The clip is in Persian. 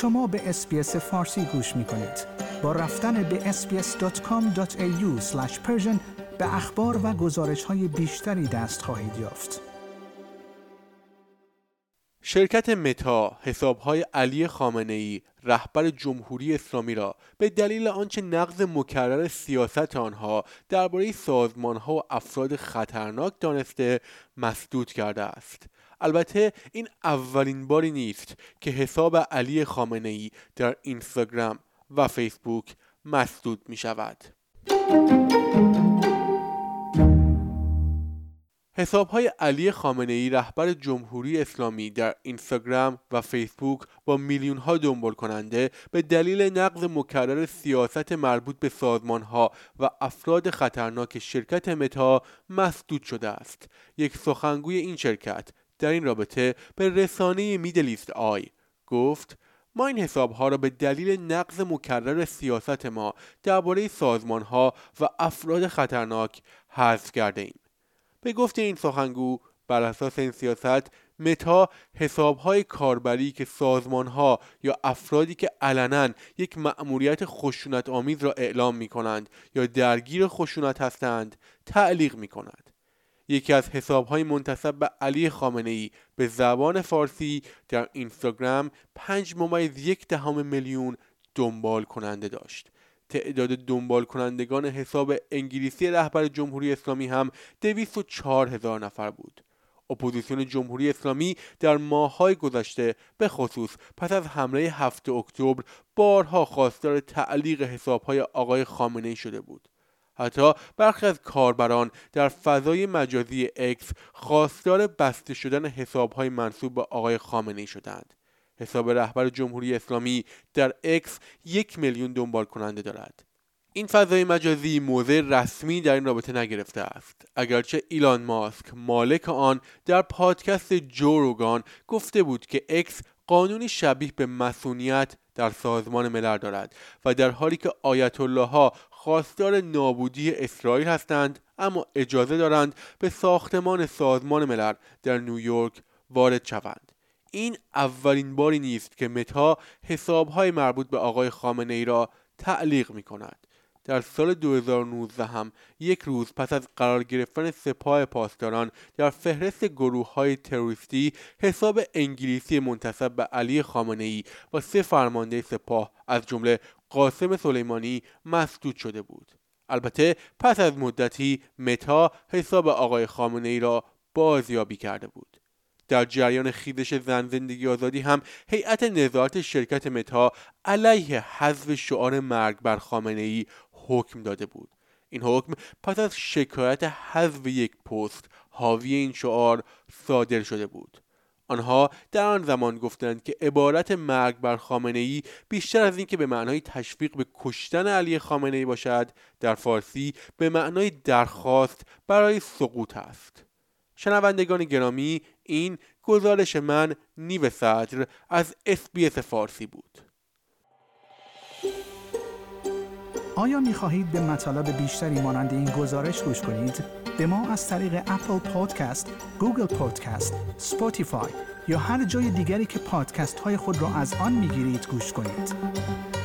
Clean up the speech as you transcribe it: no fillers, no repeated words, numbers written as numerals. شما به اس‌بی‌اس فارسی گوش می‌کنید. با رفتن به sbs.com.au/persian به اخبار و گزارش‌های بیشتری دست خواهید یافت. شرکت متا حساب‌های علی خامنهای رهبر جمهوری اسلامی را به دلیل آنچه نقض مکرر سیاست آنها درباره سازمان‌ها و افراد خطرناک دانسته مسدود کرده است. البته این اولین باری نیست که حساب علی خامنهای در اینستاگرام و فیسبوک مسدود می شود. حساب‌های علی خامنه‌ای رهبر جمهوری اسلامی در اینستاگرام و فیسبوک با میلیون‌ها دنبال کننده به دلیل نقض مکرر سیاست مربوط به سازمان‌ها و افراد خطرناک شرکت متا مسدود شده است. یک سخنگوی این شرکت در این رابطه به رسانه میدل ایست آی گفت: ما این حساب‌ها را به دلیل نقض مکرر سیاست ما درباره سازمان‌ها و افراد خطرناک حذف کرده‌ایم. به گفت این سخنگو، بر اساس این سیاست، متا حساب‌های کاربری که سازمان‌ها یا افرادی که علناً یک مأموریت خشونت‌آمیز را اعلام می‌کنند یا درگیر خشونت هستند، تعلیق می‌کند. یکی از حساب‌های منتسب به علی خامنه‌ای به زبان فارسی در اینستاگرام 5.1 میلیون دنبال کننده داشت. تعداد دنبال کنندگان حساب انگلیسی رهبر جمهوری اسلامی هم 204,000 نفر بود. اپوزیسیون جمهوری اسلامی در ماه‌های گذشته به خصوص پس از حمله 7 اکتبر بارها خواستار تعلیق حساب‌های آقای خامنه‌ای شده بود. حتی برخی از کاربران در فضای مجازی اکس خواستار بسته شدن حساب‌های منسوب به آقای خامنه‌ای شدند. حساب رهبر جمهوری اسلامی در اکس 1 میلیون دنبال کننده دارد. این فضای مجازی موضع رسمی در این رابطه نگرفته است، اگرچه ایلان ماسک مالک آن در پادکست جو روگان گفته بود که اکس قانونی شبیه به مصونیت در سازمان ملل دارد و در حالی که آیت الله ها خواستار نابودی اسرائیل هستند، اما اجازه دارند به ساختمان سازمان ملل در نیویورک وارد شوند. این اولین باری نیست که متا حساب‌های مربوط به آقای خامنه‌ای را تعلیق می‌کند. در سال 2019 هم یک روز پس از قرار گرفتن سپاه پاسداران در فهرست گروه‌های تروریستی، حساب انگلیسی منتسب به علی خامنه‌ای و 3 فرمانده سپاه از جمله قاسم سلیمانی مسدود شده بود. البته پس از مدتی متا حساب آقای خامنه‌ای را بازیابی کرده بود. در جریان خیزش زن زندگی آزادی هم هیئت نظارت شرکت متا علیه حذف شعار مرگ بر خامنه‌ای حکم داده بود. این حکم پس از شکایت حذف یک پست حاوی این شعار صادر شده بود. آنها در آن زمان گفتند که عبارت مرگ بر خامنه‌ای بیشتر از این که به معنای تشویق به کشتن علی خامنه‌ای باشد، در فارسی به معنای درخواست برای سقوط است. شنوندگان گرامی، این گزارش من نیو صدر از SBS فارسی بود. آیا می خواهید به مطالب بیشتری مانند این گزارش گوش کنید؟ به ما از طریق اپل پادکست، گوگل پادکست، اسپاتیفای یا هر جای دیگری که پادکست های خود را از آن می گیرید گوش کنید.